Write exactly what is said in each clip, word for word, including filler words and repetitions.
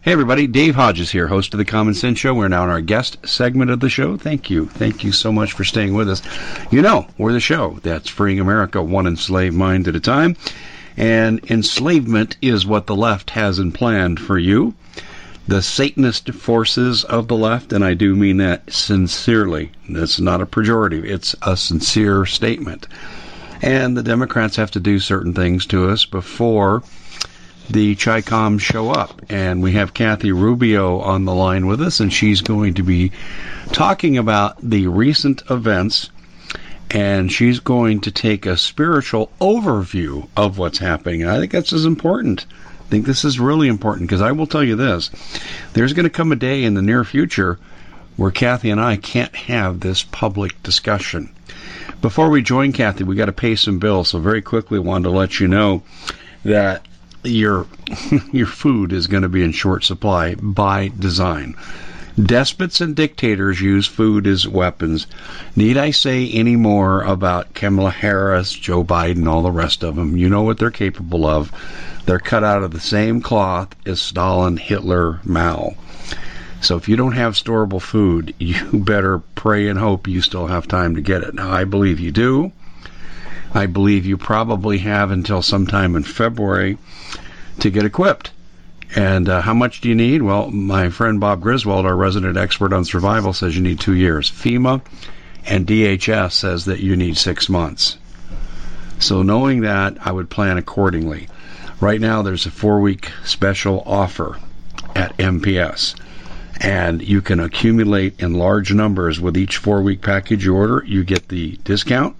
Hey everybody, Dave Hodges here, host of the Common Sense Show. We're now in our guest segment of the show. Thank you. Thank you so much for staying with us. You know, we're the show that's freeing America one enslaved mind at a time. And enslavement is what the left has in plan for you. The Satanist forces of the left, and I do mean that sincerely. That's not a pejorative. It's a sincere statement. And the Democrats have to do certain things to us before the Chi-Coms show up, and we have Kathy Rubio on the line with us, and she's going to be talking about the recent events, and she's going to take a spiritual overview of what's happening. And I think that's as important. I think this is really important, because I will tell you this. There's going to come a day in the near future where Kathy and I can't have this public discussion. Before we join Kathy, we got to pay some bills, so very quickly wanted to let you know that Your your food is going to be in short supply by design. Despots and dictators use food as weapons. Need I say any more about Kamala Harris, Joe Biden, all the rest of them? You know what they're capable of. They're cut out of the same cloth as Stalin, Hitler, Mao. So if you don't have storable food, you better pray and hope you still have time to get it. Now, I believe you do. I believe you probably have until sometime in February to get equipped. And uh, how much do you need? Well, my friend Bob Griswold, our resident expert on survival, says you need two years. FEMA and D H S says that you need six months. So knowing that, I would plan accordingly. Right now, there's a four-week special offer at M P S. And you can accumulate in large numbers with each four-week package you order. You get the discount.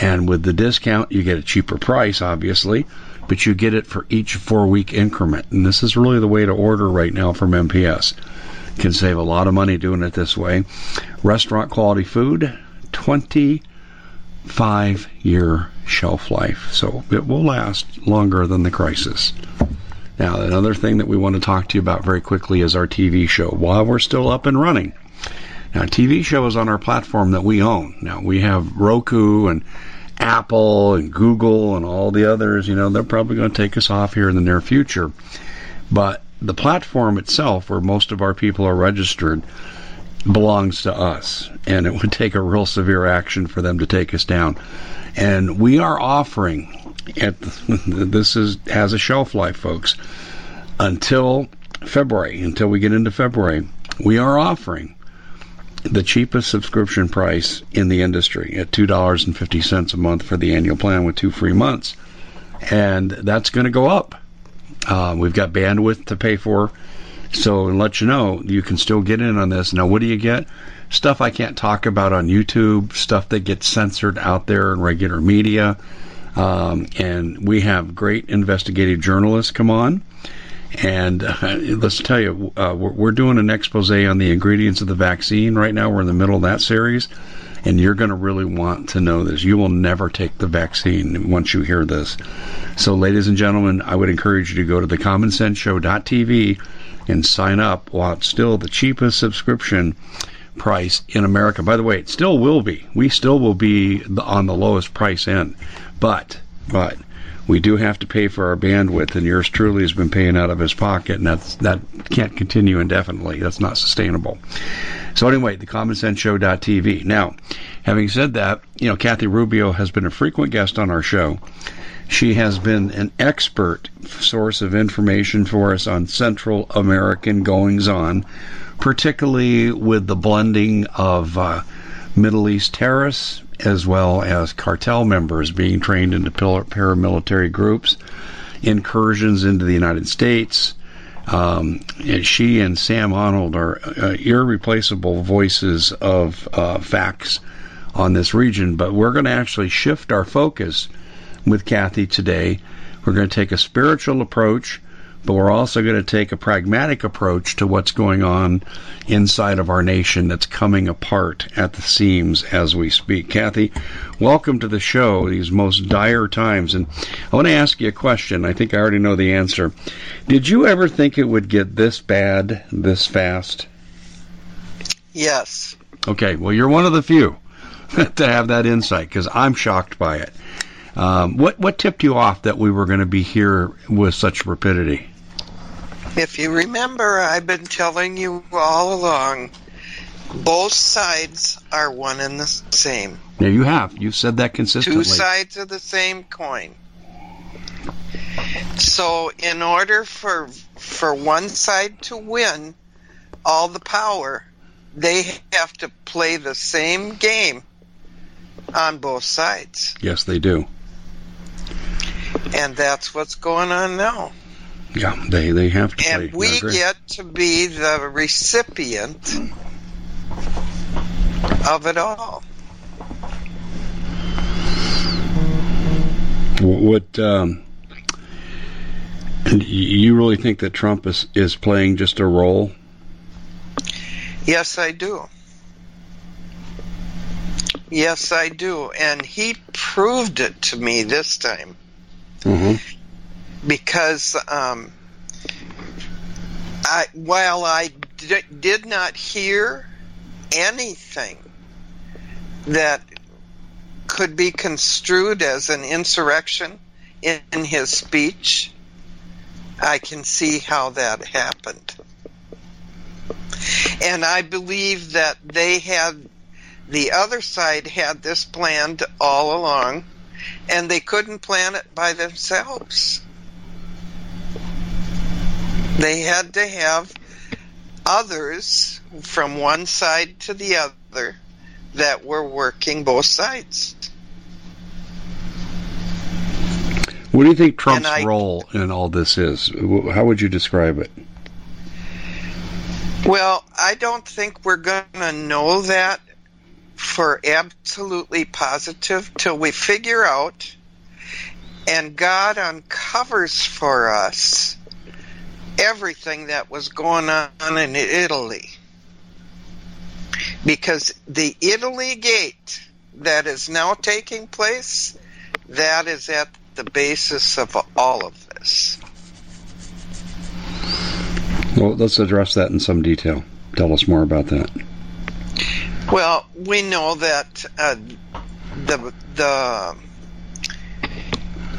And with the discount, you get a cheaper price, obviously, but you get it for each four-week increment. And this is really the way to order right now from M P S. You can save a lot of money doing it this way. Restaurant-quality food, twenty-five year shelf life. So it will last longer than the crisis. Now, another thing that we want to talk to you about very quickly is our T V show, while we're still up and running. Now, T V shows on our platform that we own. Now, we have Roku and Apple and Google and all the others. You know, they're probably going to take us off here in the near future. But the platform itself, where most of our people are registered, belongs to us. And it would take a real severe action for them to take us down. And we are offering, at the, this is has a shelf life, folks, until February, until we get into February, we are offering the cheapest subscription price in the industry at two dollars and fifty cents a month for the annual plan with two free months. and that's going to go up. Uh, we've got bandwidth to pay for. So, and let you know, you can still get in on this. Now, what do you get? Stuff I can't talk about on YouTube, stuff that gets censored out there in regular media. Um, and we have great investigative journalists come on. And uh, let's tell you, uh, we're, we're doing an expose on the ingredients of the vaccine right now. We're in the middle of that series. And you're going to really want to know this. You will never take the vaccine once you hear this. So, ladies and gentlemen, I would encourage you to go to the common sense show dot t v and sign up while it's still the cheapest subscription price in America. By the way, it still will be. We still will be on the lowest price end. But, but, we do have to pay for our bandwidth, and yours truly has been paying out of his pocket, and that's, that can't continue indefinitely. That's not sustainable. So anyway, the common sense show dot t v. Now, having said that, you know, Kathy Rubio has been a frequent guest on our show. She has been an expert source of information for us on Central American goings-on, particularly with the blending of uh, Middle East terrorists, as well as cartel members being trained into paramilitary groups, incursions into the United States. Um, and she and Sam Arnold are uh, irreplaceable voices of uh, facts on this region. But we're going to actually shift our focus with Kathy today. We're going to take a spiritual approach, but we're also going to take a pragmatic approach to what's going on inside of our nation that's coming apart at the seams as we speak. Kathy, welcome to the show, these most dire times. And I want to ask you a question. I think I already know the answer. Did you ever think it would get this bad this fast? Yes. Okay, well, you're one of the few to have that insight, because I'm shocked by it. Um, what, what tipped you off that we were going to be here with such rapidity? If you remember, I've been telling you all along, both sides are one and the same. Yeah, you have. You've said that consistently. Two sides of the same coin. So in order for for one side to win all the power, they have to play the same game on both sides. Yes, they do. And that's what's going on now. Yeah, they, they have to. And play. We get to be the recipient of it all. What um, you really think that Trump is, is playing just a role? Yes, I do. Yes, I do. And he proved it to me this time. Mm-hmm. Because um, I, while I d- did not hear anything that could be construed as an insurrection in, in his speech, I can see how that happened. And I believe that they had, the other side had this planned all along, and they couldn't plan it by themselves. They had to have others from one side to the other that were working both sides. What do you think Trump's I, role in all this is? How would you describe it? Well, I don't think we're going to know that for absolutely positive till we figure out and God uncovers for us everything that was going on in Italy. Because the Italy gate that is now taking place, that is at the basis of all of this. Well, let's address that in some detail. Tell us more about that. Well, we know that uh, the the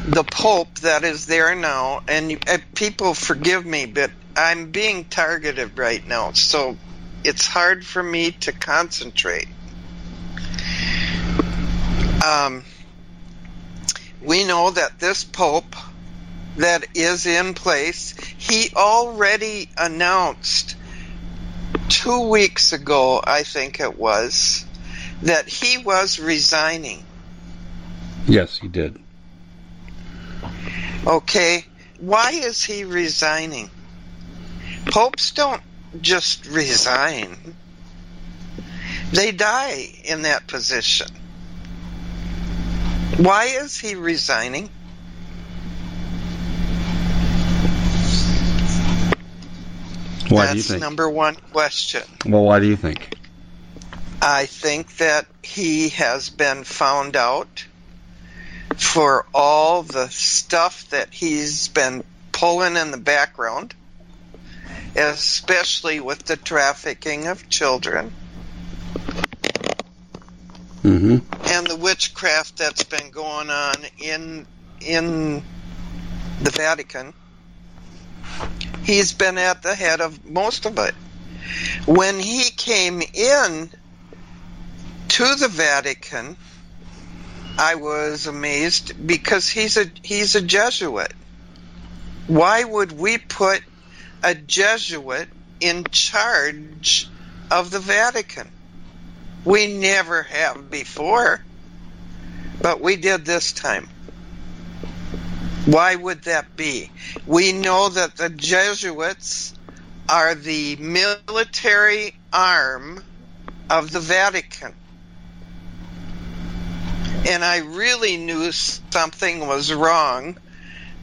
the Pope that is there now, and uh, people forgive me, but I'm being targeted right now, so it's hard for me to concentrate. Um, we know that this Pope that is in place, he already announced two weeks ago, I think it was, that he was resigning. Yes, he did. Okay, why is he resigning? Popes don't just resign. They die in that position. Why is he resigning? Why That's do you think? Number one question. Well, why do you think? I think that he has been found out for all the stuff that he's been pulling in the background, especially with the trafficking of children. Mm-hmm. And the witchcraft that's been going on in in the Vatican. He's been at the head of most of it. When he came in to the Vatican, I was amazed because he's a he's a Jesuit. Why would we put a Jesuit in charge of the Vatican? We never have before, but we did this time. Why would that be? We know that the Jesuits are the military arm of the Vatican. And I really knew something was wrong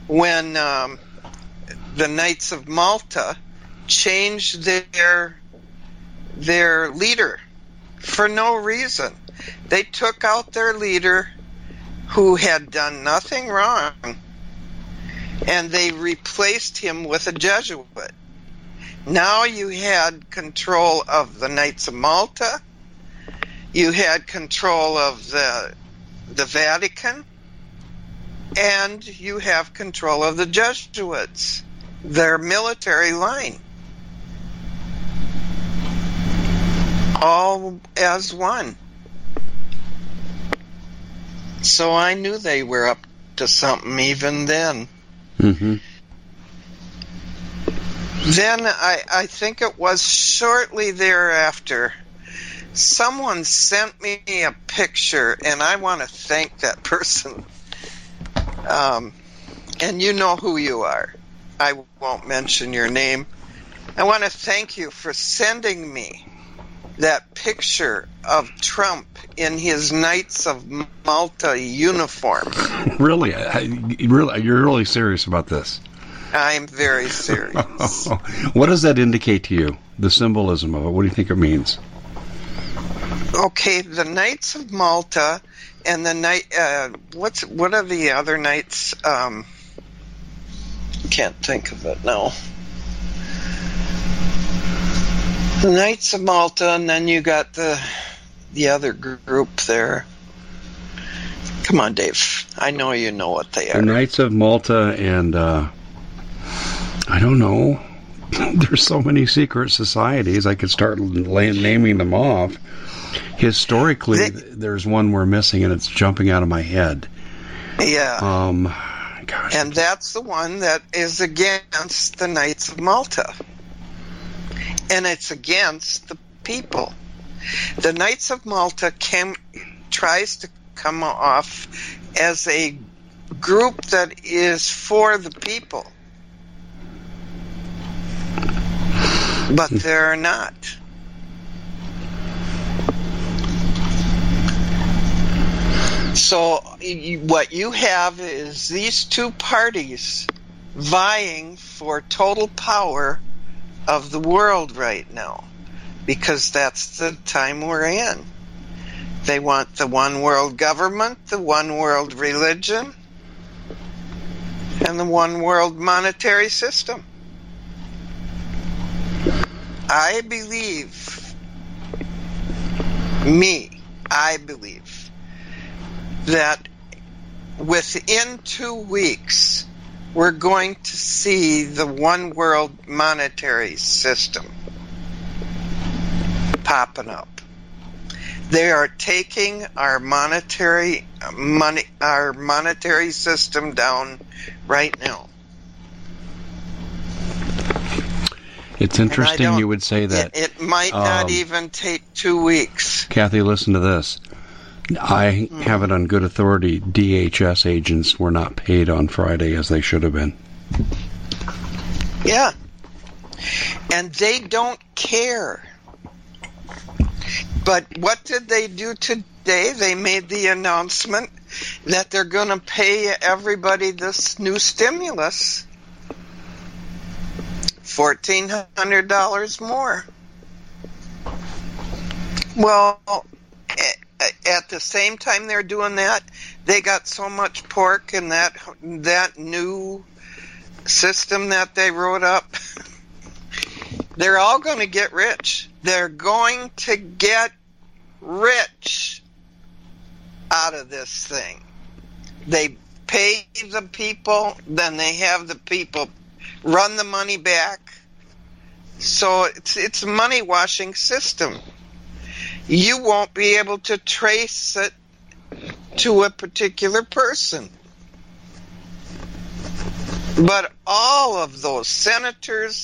when um, the Knights of Malta changed their their leader for no reason. They took out their leader who had done nothing wrong, and they replaced him with a Jesuit. Now you had control of the Knights of Malta. You had control of the the Vatican. And you have control of the Jesuits, their military line. All as one. So I knew they were up to something even then. Mm-hmm. Then I, I think it was shortly thereafter, someone sent me a picture, and I want to thank that person. Um, and you know who you are. I won't mention your name. I want to thank you for sending me that picture of Trump in his Knights of Malta uniform. Really? I, really? You're really serious about this? I'm very serious. What does that indicate to you, the symbolism of it? What do you think it means? Okay, the Knights of Malta and the Knight... Uh, what's, what are the other Knights? Um, can't think of it now. The Knights of Malta, and then you got the the other group there. Come on, Dave. I know you know what they are. The Knights of Malta and... Uh... I don't know. There's so many secret societies. I could start land naming them off. Historically, the, there's one we're missing, and it's jumping out of my head. Yeah. Um. Gosh. And that's the one that is against the Knights of Malta. And it's against the people. The Knights of Malta came, tries to come off as a group that is for the people. But they're not. So what you have is these two parties vying for total power of the world right now, because that's the time we're in. They want the one world government, the one world religion, and the one world monetary system. I believe, me, I believe, that within two weeks, we're going to see the one world monetary system popping up. They are taking our monetary, money, our monetary system down right now. It's interesting you would say that. It, it might not um, even take two weeks. Kathy, listen to this. I have it on good authority. D H S agents were not paid on Friday as they should have been. Yeah. And they don't care. But what did they do today? They made the announcement that they're going to pay everybody this new stimulus, fourteen hundred dollars more. Well, at the same time they're doing that, they got so much pork in that that new system that they wrote up. They're all going to get rich. They're going to get rich out of this thing. They pay the people, then they have the people run the money back. So it's it's a money washing system. You won't be able to trace it to a particular person. But all of those senators.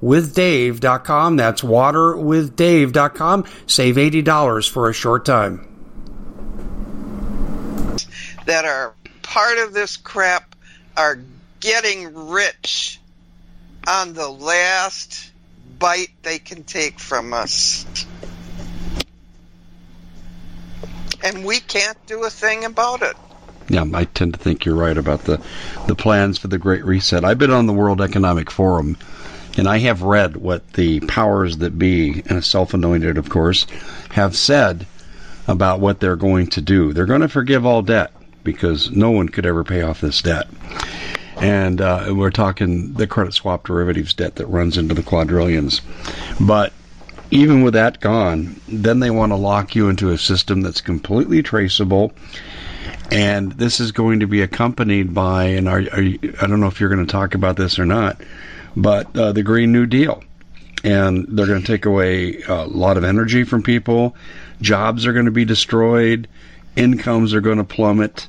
with dave dot com. That's water with dave dot com. Save eighty dollars for a short time. That are part of this crap are getting rich on the last bite they can take from us. And we can't do a thing about it. Yeah, I tend to think you're right about the, the plans for the Great Reset. I've been on the World Economic Forum, and I have read what the powers that be, and self-anointed, of course, have said about what they're going to do. They're going to forgive all debt because no one could ever pay off this debt. And uh, we're talking the credit swap derivatives debt that runs into the quadrillions. But even with that gone, then they want to lock you into a system that's completely traceable. And this is going to be accompanied by, and are, are you, I don't know if you're going to talk about this or not, but uh, the Green New Deal. And they're going to take away a lot of energy from people. Jobs are going to be destroyed. Incomes are going to plummet.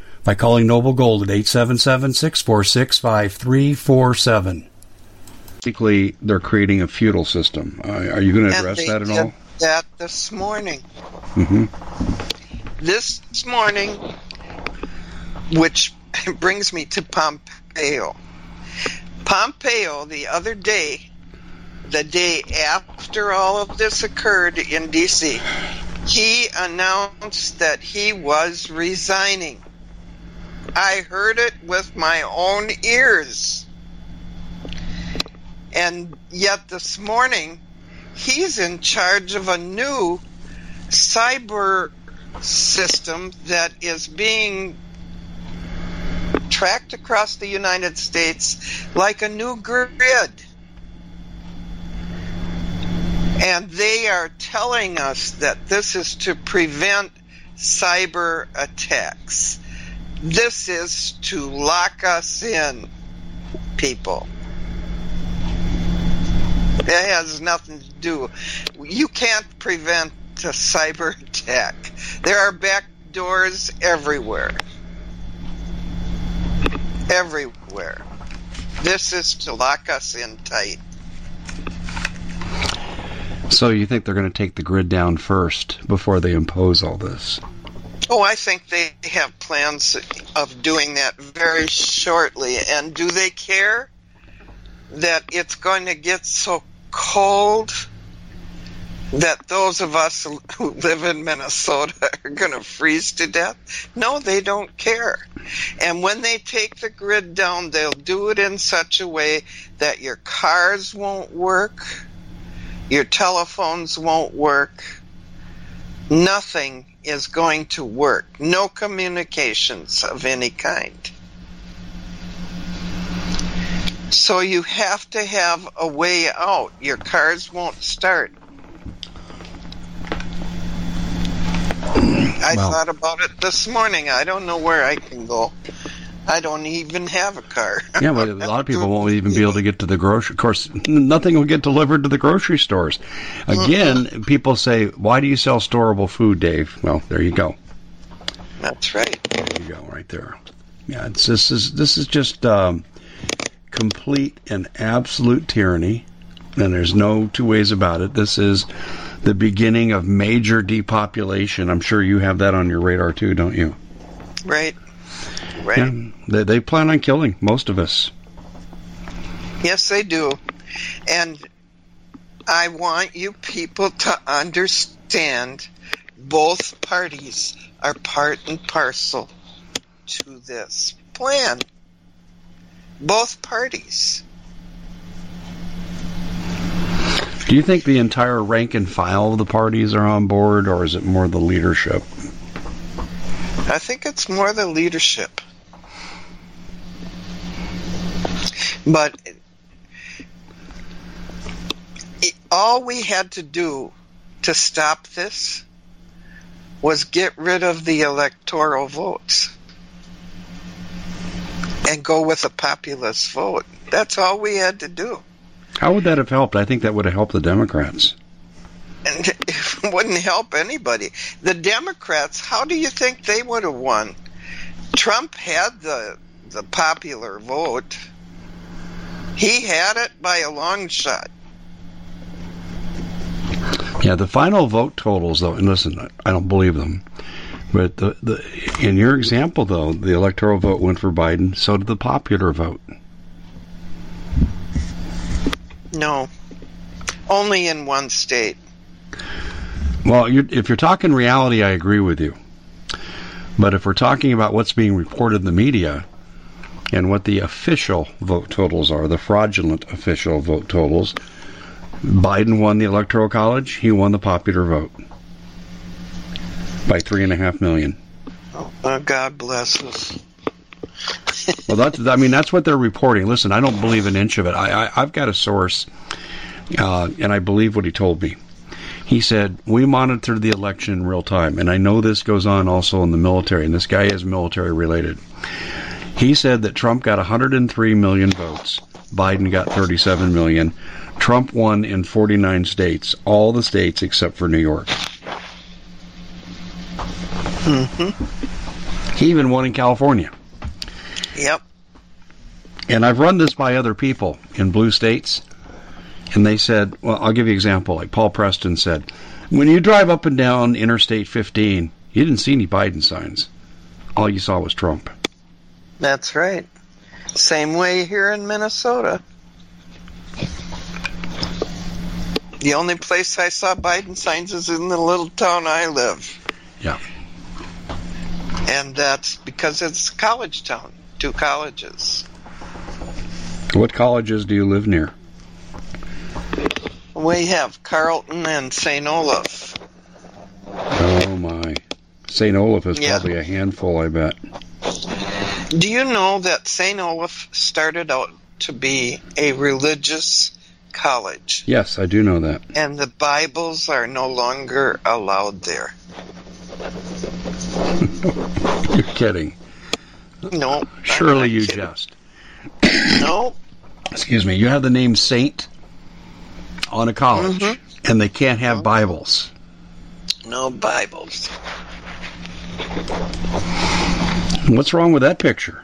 by calling Noble Gold at eight seven seven, six four six, five three four seven. Basically, they're creating a feudal system. Uh, are you going to address that at all? Did that this morning. Mm-hmm. This morning, which brings me to Pompeo. Pompeo, the other day, the day after all of this occurred in D C, he announced that he was resigning. I heard it with my own ears. And yet this morning, he's in charge of a new cyber system that is being tracked across the United States like a new grid. And they are telling us that this is to prevent cyber attacks. This is to lock us in, people. It has nothing to do. You can't prevent a cyber attack. There are back doors everywhere. Everywhere. This is to lock us in tight. So you think they're going to take the grid down first before they impose all this? Oh, I think they have plans of doing that very shortly. And do they care that it's going to get so cold that those of us who live in Minnesota are going to freeze to death? No, they don't care. And when they take the grid down, they'll do it in such a way that your cars won't work, your telephones won't work. Nothing is going to work. No communications of any kind. So you have to have a way out. Your cars won't start. I well, thought about it this morning. I don't know where I can go. I don't even have a car. Yeah, but a lot of people won't even be able to get to the grocery. Of course, nothing will get delivered to the grocery stores. Again, people say, why do you sell storable food, Dave? Well, there you go. That's right. There you go, right there. Yeah, it's, this is this is just um, complete and absolute tyranny, and there's no two ways about it. This is the beginning of major depopulation. I'm sure you have that on your radar too, don't you? Right. Right. Yeah, they, they plan on killing most of us. Yes, they do. And I want you people to understand both parties are part and parcel to this plan. Both parties. Do you think the entire rank and file of the parties are on board, or is it more the leadership? I think it's more the leadership. But it, all we had to do to stop this was get rid of the electoral votes and go with a populist vote. That's all we had to do. How would that have helped? I think that would have helped the Democrats. And it wouldn't help anybody. The Democrats, how do you think they would have won? Trump had the the popular vote. He had it by a long shot. Yeah, the final vote totals, though, and listen, I don't believe them. But the, the in your example, though, the electoral vote went for Biden, so did the popular vote. No. Only in one state. Well, you're, if you're talking reality, I agree with you. But if we're talking about what's being reported in the media and what the official vote totals are, the fraudulent official vote totals, Biden won the Electoral College. He won the popular vote by three and a half million. Oh, God bless us. Well, that's, I mean, that's what they're reporting. Listen, I don't believe an inch of it. I, I, I've got a source, uh, and I believe what he told me. He said, we monitor the election in real time, and I know this goes on also in the military, and this guy is military-related. He said that Trump got one hundred three million votes. Biden got thirty-seven million. Trump won in forty-nine states, all the states except for New York. Mm-hmm. He even won in California. Yep. And I've run this by other people in blue states, and they said, well, I'll give you an example. Like Paul Preston said, when you drive up and down Interstate fifteen, you didn't see any Biden signs. All you saw was Trump. That's right. Same way here in Minnesota. The only place I saw Biden signs is in the little town I live. Yeah. And that's because it's a college town. Two colleges. What colleges do you live near? We have Carleton and Saint Olaf. Oh, my. Saint Olaf is yeah. probably a handful, I bet. Do you know that Saint Olaf started out to be a religious college? Yes, I do know that. And the Bibles are no longer allowed there. You're kidding. No. Surely you kidding. Just. No. Excuse me. You have the name Saint on a college, mm-hmm. and they can't have no. Bibles. No Bibles. What's wrong with that picture?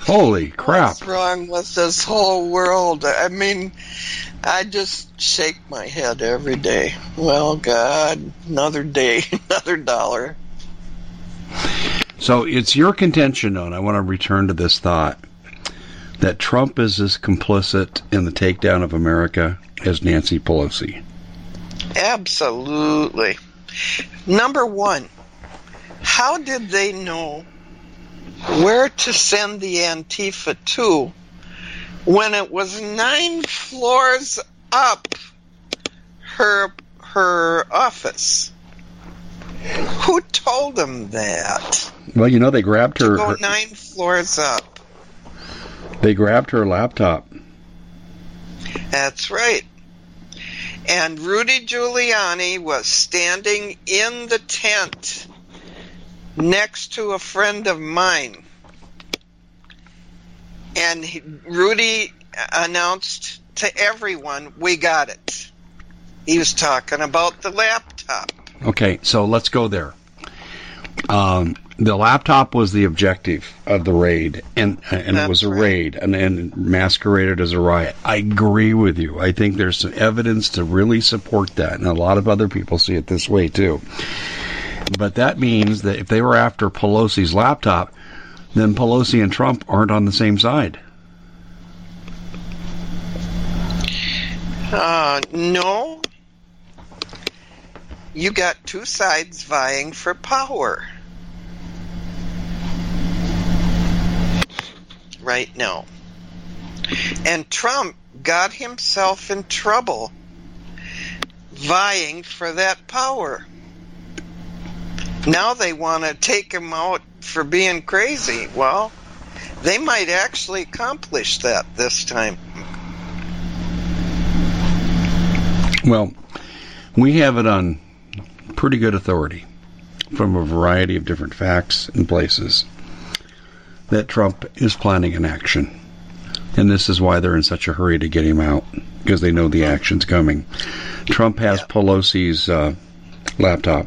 Holy crap. What's wrong with this whole world? I mean, I just shake my head every day. Well, God, another day, another dollar. So it's your contention, though, and I want to return to this thought, that Trump is as complicit in the takedown of America as Nancy Pelosi. Absolutely. Number one, how did they know where to send the Antifa to when it was nine floors up her her office? Who told them that? Well, you know, they grabbed her... To go her, nine floors up. They grabbed her laptop. That's right. And Rudy Giuliani was standing in the tent next to a friend of mine, and he, Rudy announced to everyone, we got it. He was talking about the laptop. Okay, so let's go there. Um, the laptop was the objective of the raid, and and That's it was a raid, right. and, and masqueraded as a riot. I agree with you. I think there's some evidence to really support that, and a lot of other people see it this way, too. But that means that if they were after Pelosi's laptop, then Pelosi and Trump aren't on the same side. Uh, no. You got two sides vying for power right now. And Trump got himself in trouble vying for that power. Now they want to take him out for being crazy. Well, they might actually accomplish that this time. Well, we have it on pretty good authority from a variety of different facts and places that Trump is planning an action. And this is why they're in such a hurry to get him out, because they know the action's coming. Trump has yeah. Pelosi's uh, laptop.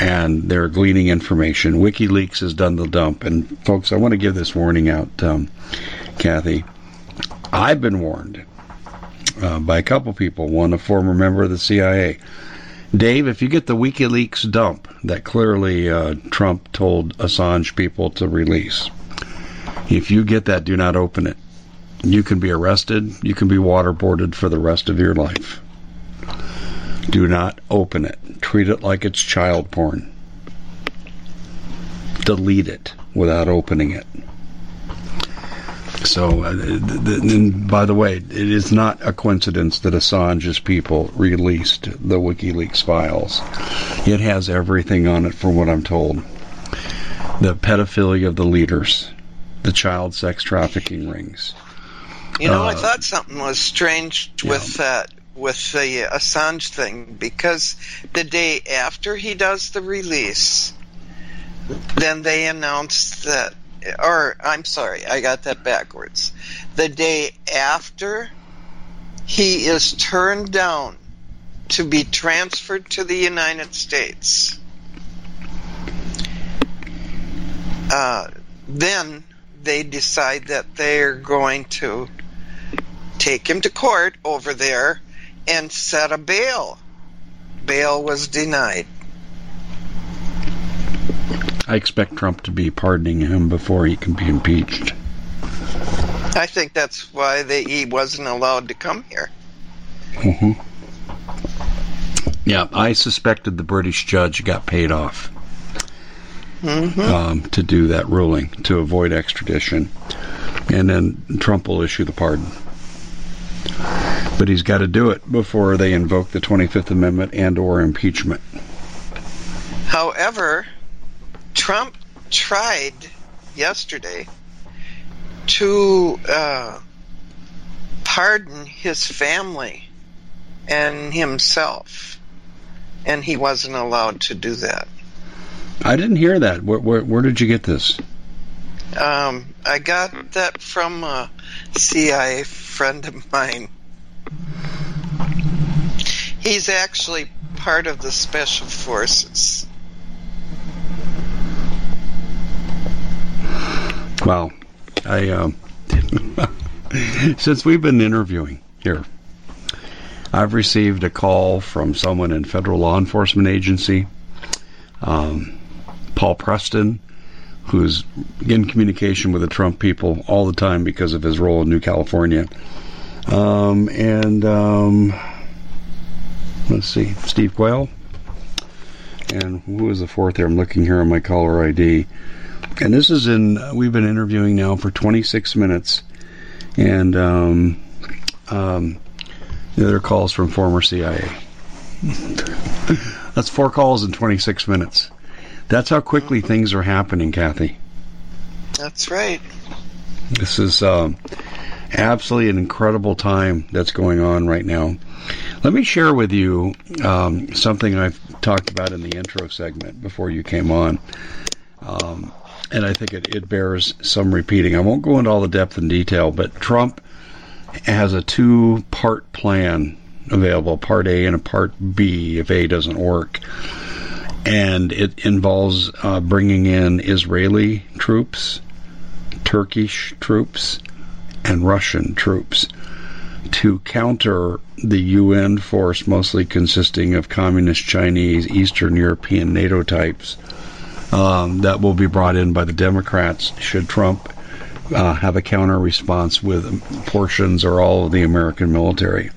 And they're gleaning information. WikiLeaks has done the dump. And, folks, I want to give this warning out, um, Kathy. I've been warned uh, by a couple people, one a former member of the C I A. Dave, if you get the WikiLeaks dump that clearly uh, Trump told Assange people to release, if you get that, do not open it. You can be arrested. You can be waterboarded for the rest of your life. Do not open it. Treat it like it's child porn. Delete it without opening it. So, uh, th- th- and by the way, it is not a coincidence that Assange's people released the WikiLeaks files. It has everything on it, from what I'm told. the pedophilia of the leaders, the child sex trafficking rings. You know, uh, I thought something was strange with yeah. that, with the Assange thing, because the day after he does the release, then they announced that, or I'm sorry, I got that backwards. The day after he is turned down to be transferred to the United States, uh, then they decide that they're going to take him to court over there and set a bail. Bail was denied. I expect Trump to be pardoning him before he can be impeached. I think that's why they, he wasn't allowed to come here. Mm-hmm. Yeah, I suspected the British judge got paid off mm-hmm. um, to do that ruling, to avoid extradition. And then Trump will issue the pardon. But he's got to do it before they invoke the twenty-fifth Amendment and or impeachment. However, Trump tried yesterday to uh, pardon his family and himself, and he wasn't allowed to do that. I didn't hear that. Where, where, where did you get this? Um, I got that from a C I A friend of mine. He's actually part of the Special Forces. Wow. I um, since we've been interviewing here, I've received a call from someone in federal law enforcement agency, um, Paul Preston, who's in communication with the Trump people all the time because of his role in New California. Um, and um, let's see, Steve Quayle. And who was the fourth there? I'm looking here on my caller I D. And this is in, we've been interviewing now for twenty-six minutes. And um, um, the other calls from former C I A. That's four calls in twenty-six minutes. That's how quickly things are happening, Kathy. That's right. This is um, absolutely an incredible time that's going on right now. Let me share with you um, something I've talked about in the intro segment before you came on. Um, and I think it, it bears some repeating. I won't go into all the depth and detail, but Trump has a two-part plan available, part A and a part B if A doesn't work. And it involves uh, bringing in Israeli troops, Turkish troops, and Russian troops to counter the U N force, mostly consisting of communist Chinese, Eastern European NATO types, Um, that will be brought in by the Democrats should Trump uh, have a counter response with portions or all of the American military.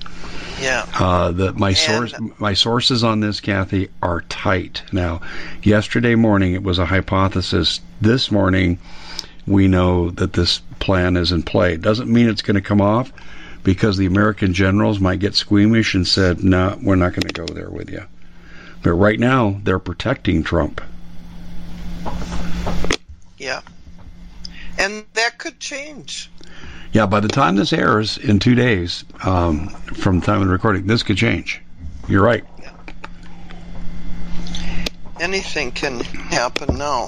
Yeah. Uh, the, my, source, my sources on this, Kathy, are tight. Now, yesterday morning it was a hypothesis. This morning we know that this plan is in play. It doesn't mean it's going to come off because the American generals might get squeamish and said, no, nah, we're not going to go there with you. But right now they're protecting Trump. Yeah, and that could change. Yeah, by the time this airs in two days um, from the time of the recording, this could change. You're right. Yeah. Anything can happen now.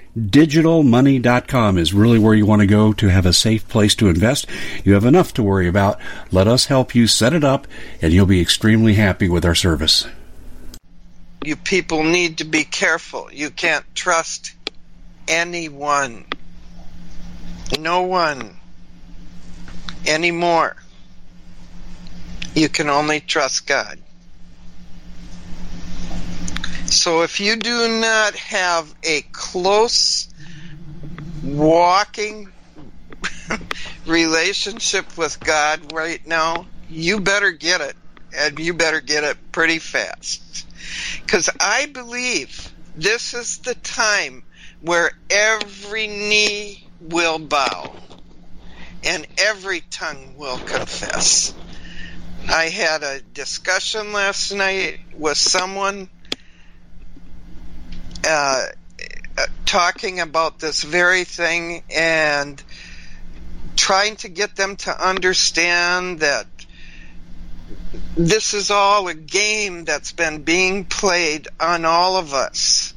Digital Money dot com is really where you want to go to have a safe place to invest. You have enough to worry about. Let us help you set it up, and you'll be extremely happy with our service. You people need to be careful. You can't trust anyone. No one anymore. You can only trust God. So if you do not have a close walking relationship with God right now, you better get it, and you better get it pretty fast. Because I believe this is the time where every knee will bow and every tongue will confess. I had a discussion last night with someone Uh, talking about this very thing and trying to get them to understand that this is all a game that's been being played on all of us.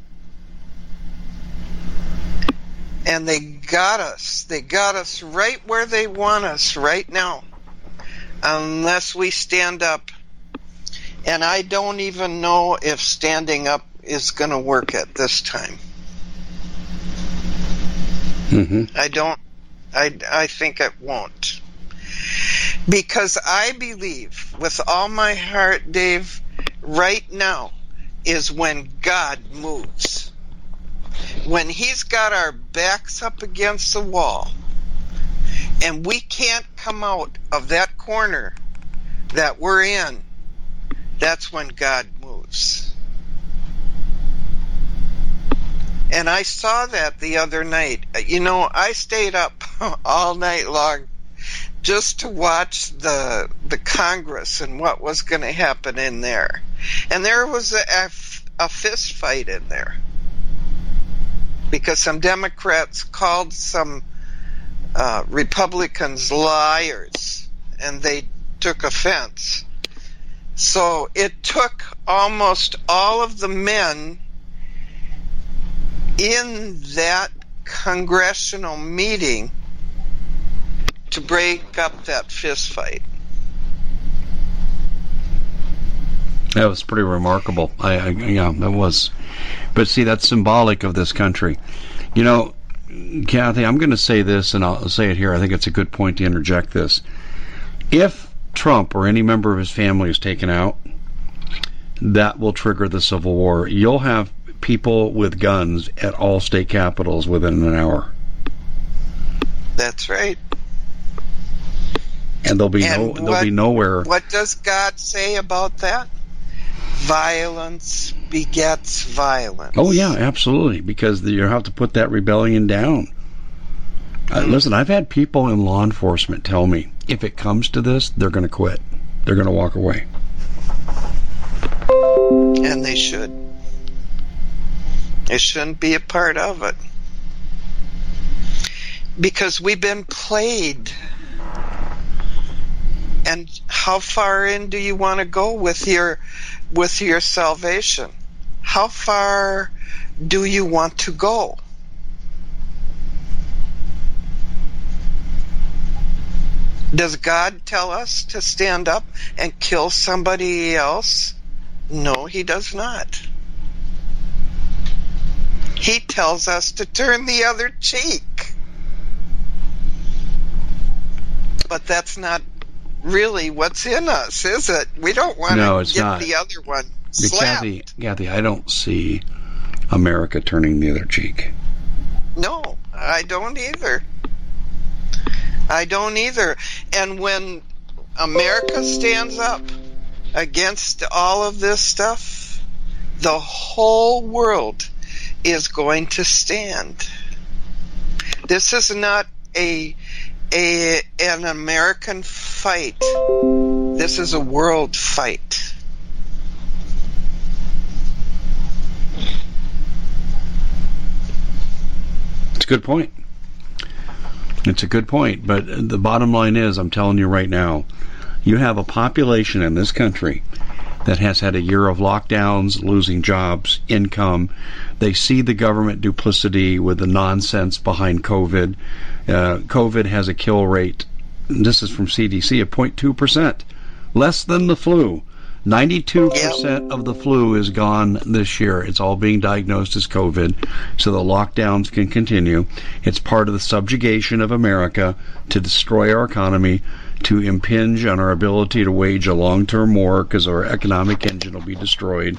And they got us. They got us right where they want us right now, unless we stand up. And I don't even know if standing up is going to work at this time. Mm-hmm. I don't, I, I think it won't. Because I believe with all my heart, Dave, right now is when God moves. When He's got our backs up against the wall and we can't come out of that corner that we're in, that's when God moves. And I saw that the other night. You know, I stayed up all night long just to watch the the Congress and what was going to happen in there. And there was a, a fist fight in there because some Democrats called some uh, Republicans liars, and they took offense. So it took almost all of the men in that congressional meeting to break up that fist fight. That was pretty remarkable. I, I yeah, that was. But see, that's symbolic of this country. You know, Kathy, I'm going to say this, and I'll say it here. I think it's a good point to interject this. If Trump or any member of his family is taken out, that will trigger the Civil War. You'll have people with guns at all state capitals within an hour. That's right. And there'll be and no, there'll what, be nowhere. What does God say about that? Violence begets violence. Oh yeah, absolutely. Because you have to put that rebellion down. Uh, listen, I've had people in law enforcement tell me if it comes to this, they're going to quit. They're going to walk away. And they should. They shouldn't be a part of it. Because we've been played. And how far in do you want to go with your with your salvation? How far do you want to go? Does God tell us to stand up and kill somebody else? No, he does not. He tells us to turn the other cheek. But that's not really what's in us, is it? We don't want no, to get not. the other one slapped. Kathy, Kathy, I don't see America turning the other cheek. No, I don't either. I don't either. And when America stands up against all of this stuff, the whole world is going to stand. This is not a a an American fight. This is a world fight. It's a good point. It's a good point, but the bottom line is, I'm telling you right now, you have a population in this country that has had a year of lockdowns, losing jobs, income. They see the government duplicity with the nonsense behind COVID. Uh, COVID has a kill rate, this is from C D C, of zero point two percent, less than the flu. ninety-two percent of the flu is gone this year. It's all being diagnosed as COVID, so the lockdowns can continue. It's part of the subjugation of America to destroy our economy, to impinge on our ability to wage a long-term war because our economic engine will be destroyed.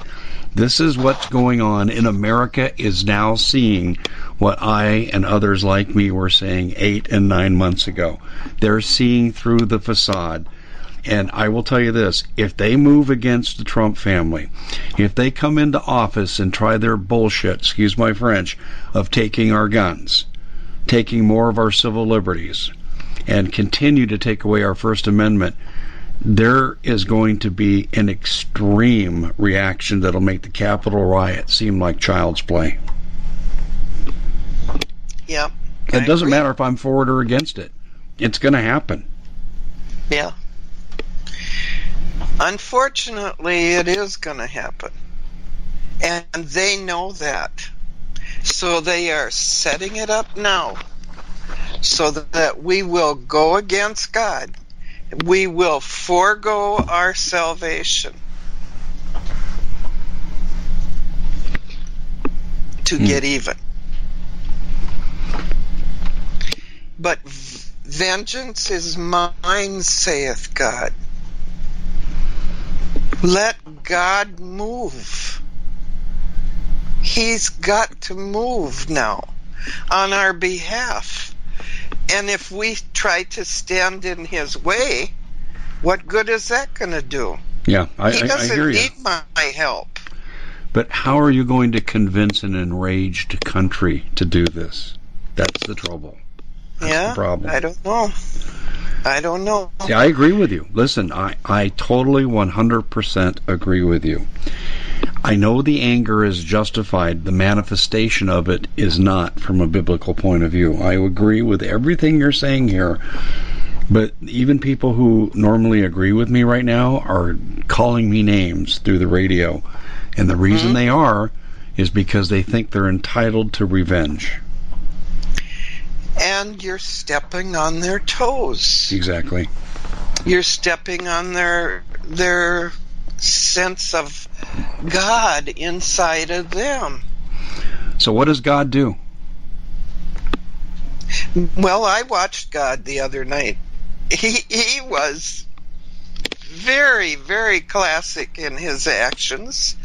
This is what's going on, and America is now seeing what I and others like me were saying eight and nine months ago. They're seeing through the facade. And I will tell you this, if they move against the Trump family, if they come into office and try their bullshit, excuse my French, of taking our guns, taking more of our civil liberties, and continue to take away our First Amendment, there is going to be an extreme reaction that'll make the Capitol riot seem like child's play. Yeah. It doesn't matter if I'm for it or against it. It's going to happen. Yeah. Unfortunately, it is going to happen, and they know that, so they are setting it up now so that we will go against God. We will forego our salvation to mm. get even. But vengeance is mine, saith God. Let God move. He's got to move now on our behalf. And if we try to stand in his way, what good is that going to do? Yeah, I, he doesn't I hear you. need my help. But how are you going to convince an enraged country to do this? That's the trouble. That's yeah, the problem. I don't know. I don't know. Yeah, I agree with you. Listen, I, I totally one hundred percent agree with you. I know the anger is justified. The manifestation of it is not from a biblical point of view. I agree with everything you're saying here. But even people who normally agree with me right now are calling me names through the radio. And the reason mm-hmm. they are is because they think they're entitled to revenge. And you're stepping on their toes. Exactly. You're stepping on their their sense of God inside of them. So what does God do? Well, I watched God the other night. He he was very, very classic in his actions.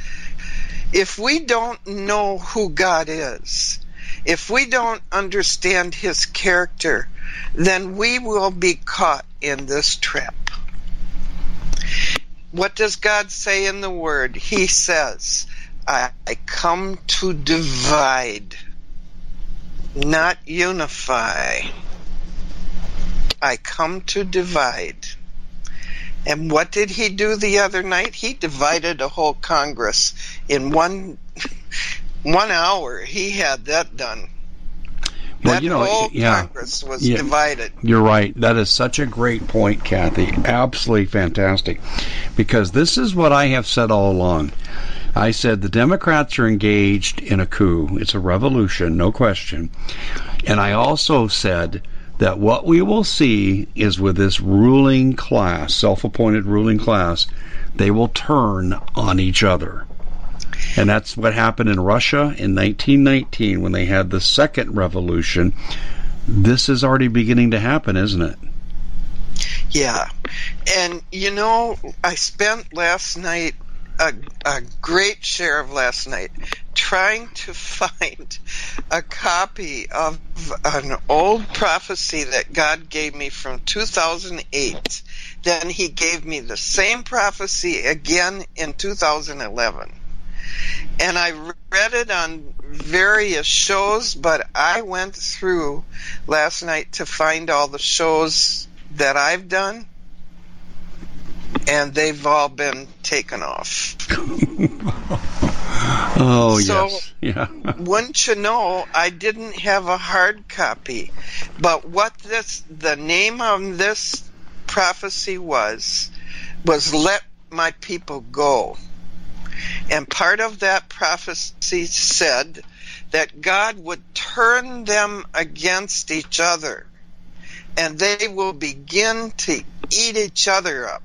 If we don't know who God is, if we don't understand his character, then we will be caught in this trap. What does God say in the Word? He says, I, I come to divide, not unify. I come to divide. And what did he do the other night? He divided a whole Congress in one one hour. He had that done. Well, that you know, whole yeah, Congress was yeah, divided. You're right. That is such a great point, Kathy. Absolutely fantastic. Because this is what I have said all along. I said the Democrats are engaged in a coup. It's a revolution, no question. And I also said that what we will see is with this ruling class, self-appointed ruling class, they will turn on each other. And that's what happened in Russia in nineteen nineteen when they had the second revolution. This is already beginning to happen, isn't it? Yeah. And, you know, I spent last night, a, a great share of last night, trying to find a copy of an old prophecy that God gave me from two thousand eight. Then he gave me the same prophecy again in two thousand eleven. And I read it on various shows, but I went through last night to find all the shows that I've done, and they've all been taken off. Oh, so, yes. Yeah. Wouldn't you know, I didn't have a hard copy. But what this, the name of this prophecy was, was Let My People Go. And part of that prophecy said that God would turn them against each other, and they will begin to eat each other up.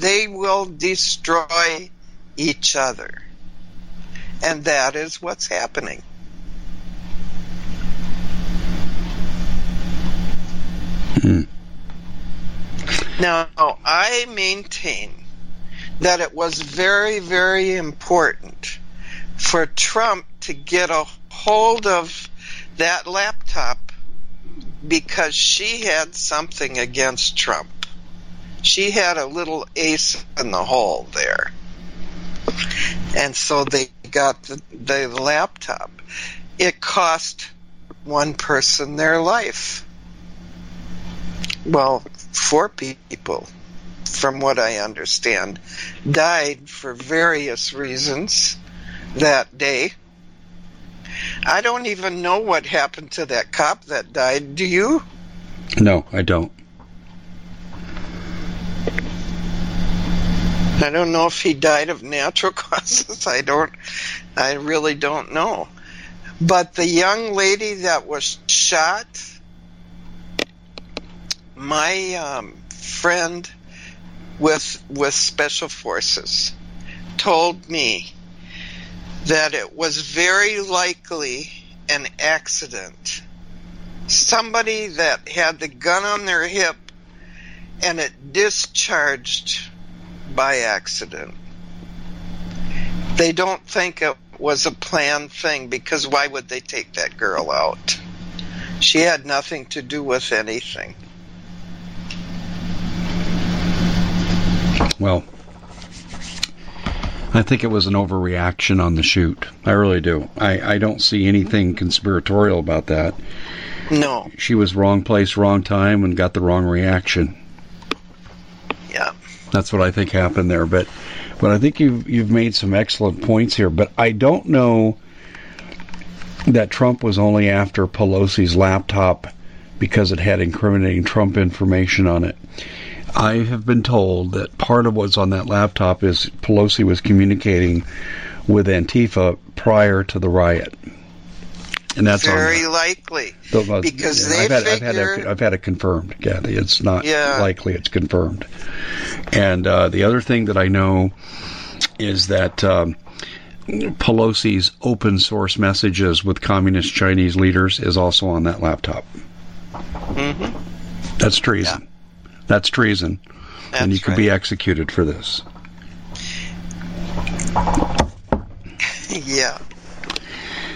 They will destroy each other. And that is what's happening. Hmm. Now, I maintain that it was very, very important for Trump to get a hold of that laptop because she had something against Trump. She had a little ace in the hole there. And so they got the, the laptop. It cost one person their life. Well, four people, from what I understand, died for various reasons that day. I don't even know what happened to that cop that died. Do you? No, I don't. I don't know if he died of natural causes. I don't, I really don't know. But the young lady that was shot, my um, friend with with Special Forces told me that it was very likely an accident. Somebody that had the gun on their hip and it discharged by accident. They don't think it was a planned thing because why would they take that girl out? She had nothing to do with anything. Well, I think it was an overreaction on the shoot. I really do. I, I don't see anything conspiratorial about that. No. She was wrong place, wrong time, and got the wrong reaction. Yeah. That's what I think happened there. But but I think you've, you've made some excellent points here. But I don't know that Trump was only after Pelosi's laptop because it had incriminating Trump information on it. I have been told that part of what's on that laptop is Pelosi was communicating with Antifa prior to the riot. And that's very likely. Those, because yeah, they I've had, figure... I've, had a, I've had it confirmed, Kathy. It's not yeah. likely. It's confirmed. And uh, the other thing that I know is that um, Pelosi's open source messages with communist Chinese leaders is also on that laptop. Mm-hmm. That's treason. Yeah. That's treason, That's and you could right. be executed for this. Yeah.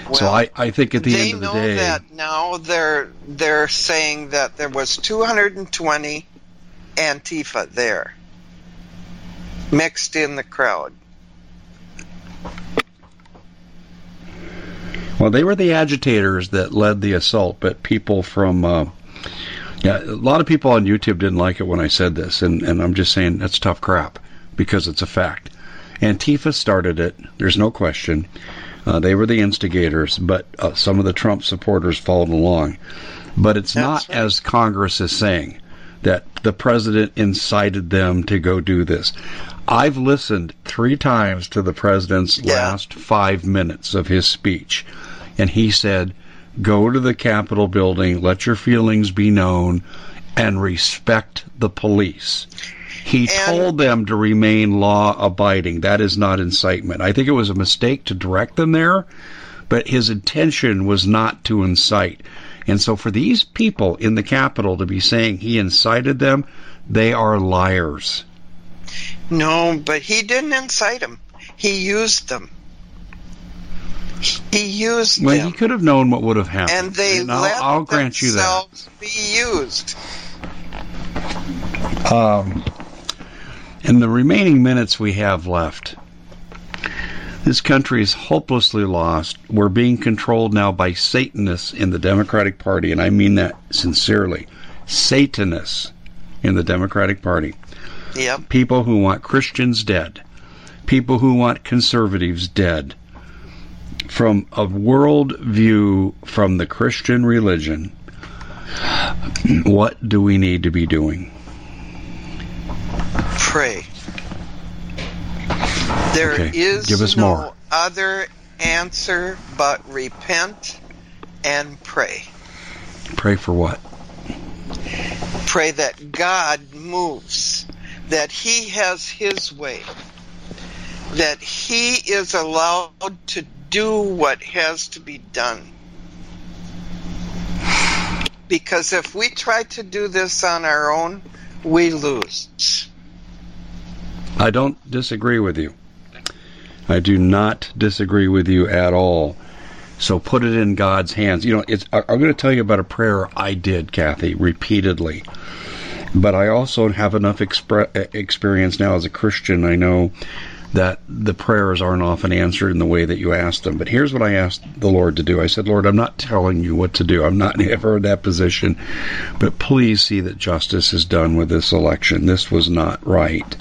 Well, so I, I think at the end of the day, they know that now. They're they're saying that there was two hundred twenty Antifa there, mixed in the crowd. Well, they were the agitators that led the assault, but people from uh, yeah, a lot of people on YouTube didn't like it when I said this, and, and I'm just saying that's tough crap because it's a fact. Antifa started it. There's no question. Uh, they were the instigators, but uh, some of the Trump supporters followed along. But it's That's not right. as Congress is saying, that the president incited them to go do this. I've listened three times to the president's yeah. last five minutes of his speech, and he said, go to the Capitol building, let your feelings be known, and respect the police. He and told them to remain law-abiding. That is not incitement. I think it was a mistake to direct them there, but his intention was not to incite. And so for these people in the Capitol to be saying he incited them, they are liars. No, but he didn't incite them. He used them. He used well, them. Well, he could have known what would have happened. And they and I'll, let I'll grant themselves you that. be used. Um... In the remaining minutes we have left, this country is hopelessly lost. We're being controlled now by Satanists in the Democratic Party, and I mean that sincerely. Satanists in the Democratic Party. Yep. People who want Christians dead. People who want conservatives dead. From a world view from the Christian religion, what do we need to be doing? Pray. There okay. is Give us no more. other answer but repent and pray. Pray for what? Pray that God moves, that He has His way, that He is allowed to do what has to be done. Because if we try to do this on our own, we lose. I don't disagree with you. I do not disagree with you at all. So put it in God's hands. You know, it's, I'm going to tell you about a prayer I did, Kathy, repeatedly. But I also have enough expre- experience now as a Christian. I know that the prayers aren't often answered in the way that you ask them. But here's what I asked the Lord to do. I said, Lord, I'm not telling you what to do. I'm not ever in that position. But please see that justice is done with this election. This was not right,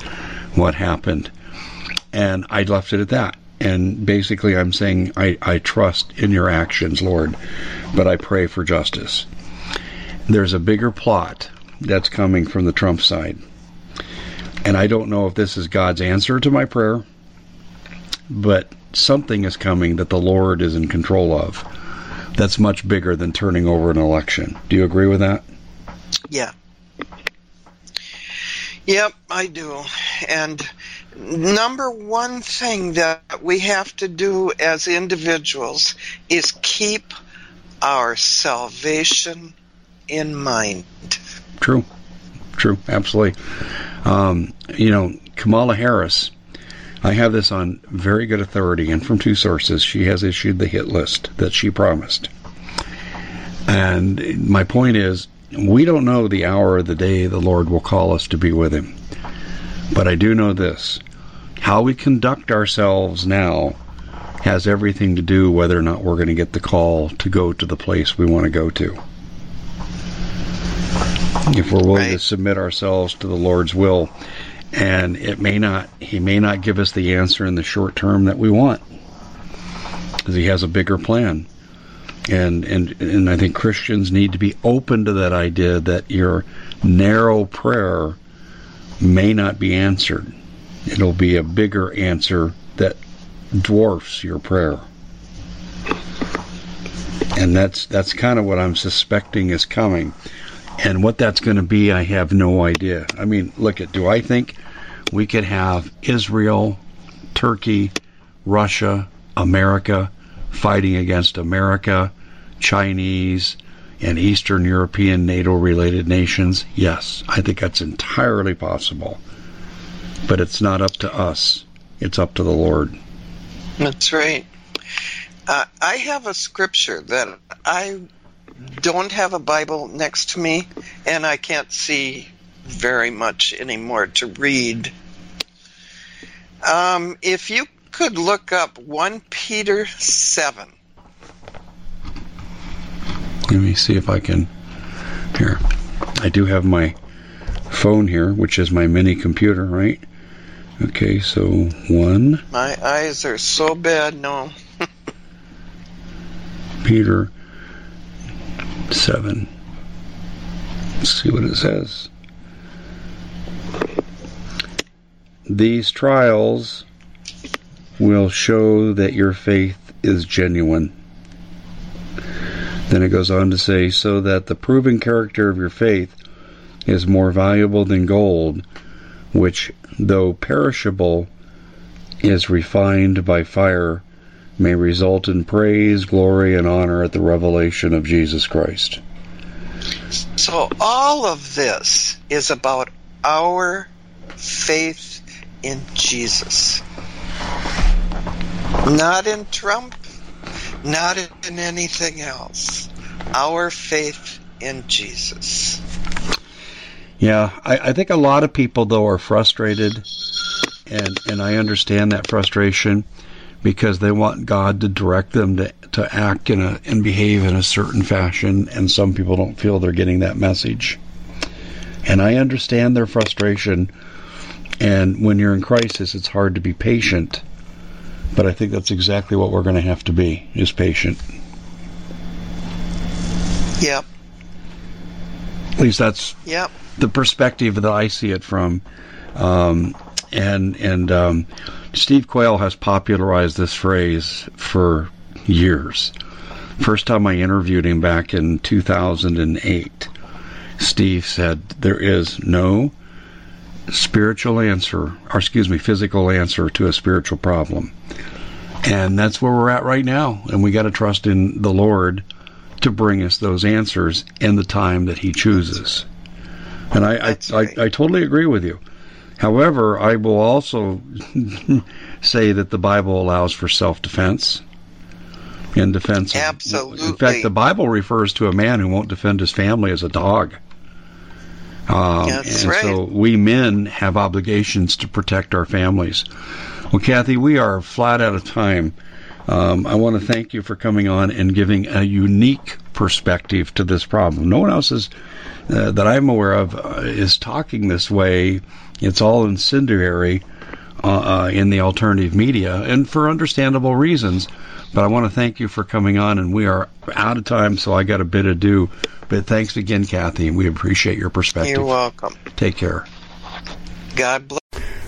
what happened. And I left it at that. And basically I'm saying, I, I trust in your actions, Lord, but I pray for justice. There's a bigger plot that's coming from the Trump side. And I don't know if this is God's answer to my prayer, but something is coming that the Lord is in control of that's much bigger than turning over an election. Do you agree with that? Yeah. Yep, I do. And number one thing that we have to do as individuals is keep our salvation in mind. True. True. Absolutely. Um, you know, Kamala Harris, I have this on very good authority and from two sources. She has issued the hit list that she promised. And my point is, we don't know the hour or the day the Lord will call us to be with Him. But I do know this. How we conduct ourselves now has everything to do whether or not we're going to get the call to go to the place we want to go to. If we're willing right. to submit ourselves to the Lord's will, and it may not, He may not give us the answer in the short term that we want, because He has a bigger plan. And, and and I think Christians need to be open to that idea that your narrow prayer may not be answered. It'll be a bigger answer that dwarfs your prayer. And that's that's kind of what I'm suspecting is coming. And what that's going to be, I have no idea. I mean, look at, do I think we could have Israel, Turkey, Russia, America fighting against America, Chinese, and Eastern European NATO-related nations? Yes, I think that's entirely possible. But it's not up to us. It's up to the Lord. That's right. Uh, I have a scripture that I don't have a Bible next to me, and I can't see very much anymore to read. Um, if you could look up First Peter seven. Let me see if I can. Here. I do have my phone here, which is my mini computer, right? Okay, so one. My eyes are so bad, no. Peter seven. Let's see what it says. These trials will show that your faith is genuine. Then it goes on to say, so that the proven character of your faith is more valuable than gold, which, though perishable, is refined by fire, may result in praise, glory, and honor at the revelation of Jesus Christ. So all of this is about our faith in Jesus. Not in Trump, not in anything else. Our faith in Jesus. Yeah, I, I think a lot of people, though, are frustrated, and, and I understand that frustration, because they want God to direct them to, to act in a, and behave in a certain fashion, and some people don't feel they're getting that message. And I understand their frustration, and when you're in crisis, it's hard to be patient, but I think that's exactly what we're going to have to be, is patient. Yep. At least that's yep. the perspective that I see it from. Um, and and um, Steve Quayle has popularized this phrase for years. First time I interviewed him back in two thousand eight, Steve said, there is no spiritual answer, or excuse me, physical answer to a spiritual problem. And that's where we're at right now. And we got to trust in the Lord to bring us those answers in the time that He chooses. And I, I, right. I, I totally agree with you. However, I will also say that the Bible allows for self-defense and defense. Absolutely. Of, in fact, the Bible refers to a man who won't defend his family as a dog. Um, That's and right. So we men have obligations to protect our families. Well, Kathy, we are flat out of time. Um, I want to thank you for coming on and giving a unique perspective to this problem. No one else is, uh, that I'm aware of uh, is talking this way. It's all incendiary uh, uh, in the alternative media, and for understandable reasons. But I want to thank you for coming on, and we are out of time, so I got a bit ado. But thanks again, Kathy, and we appreciate your perspective. You're welcome. Take care. God bless.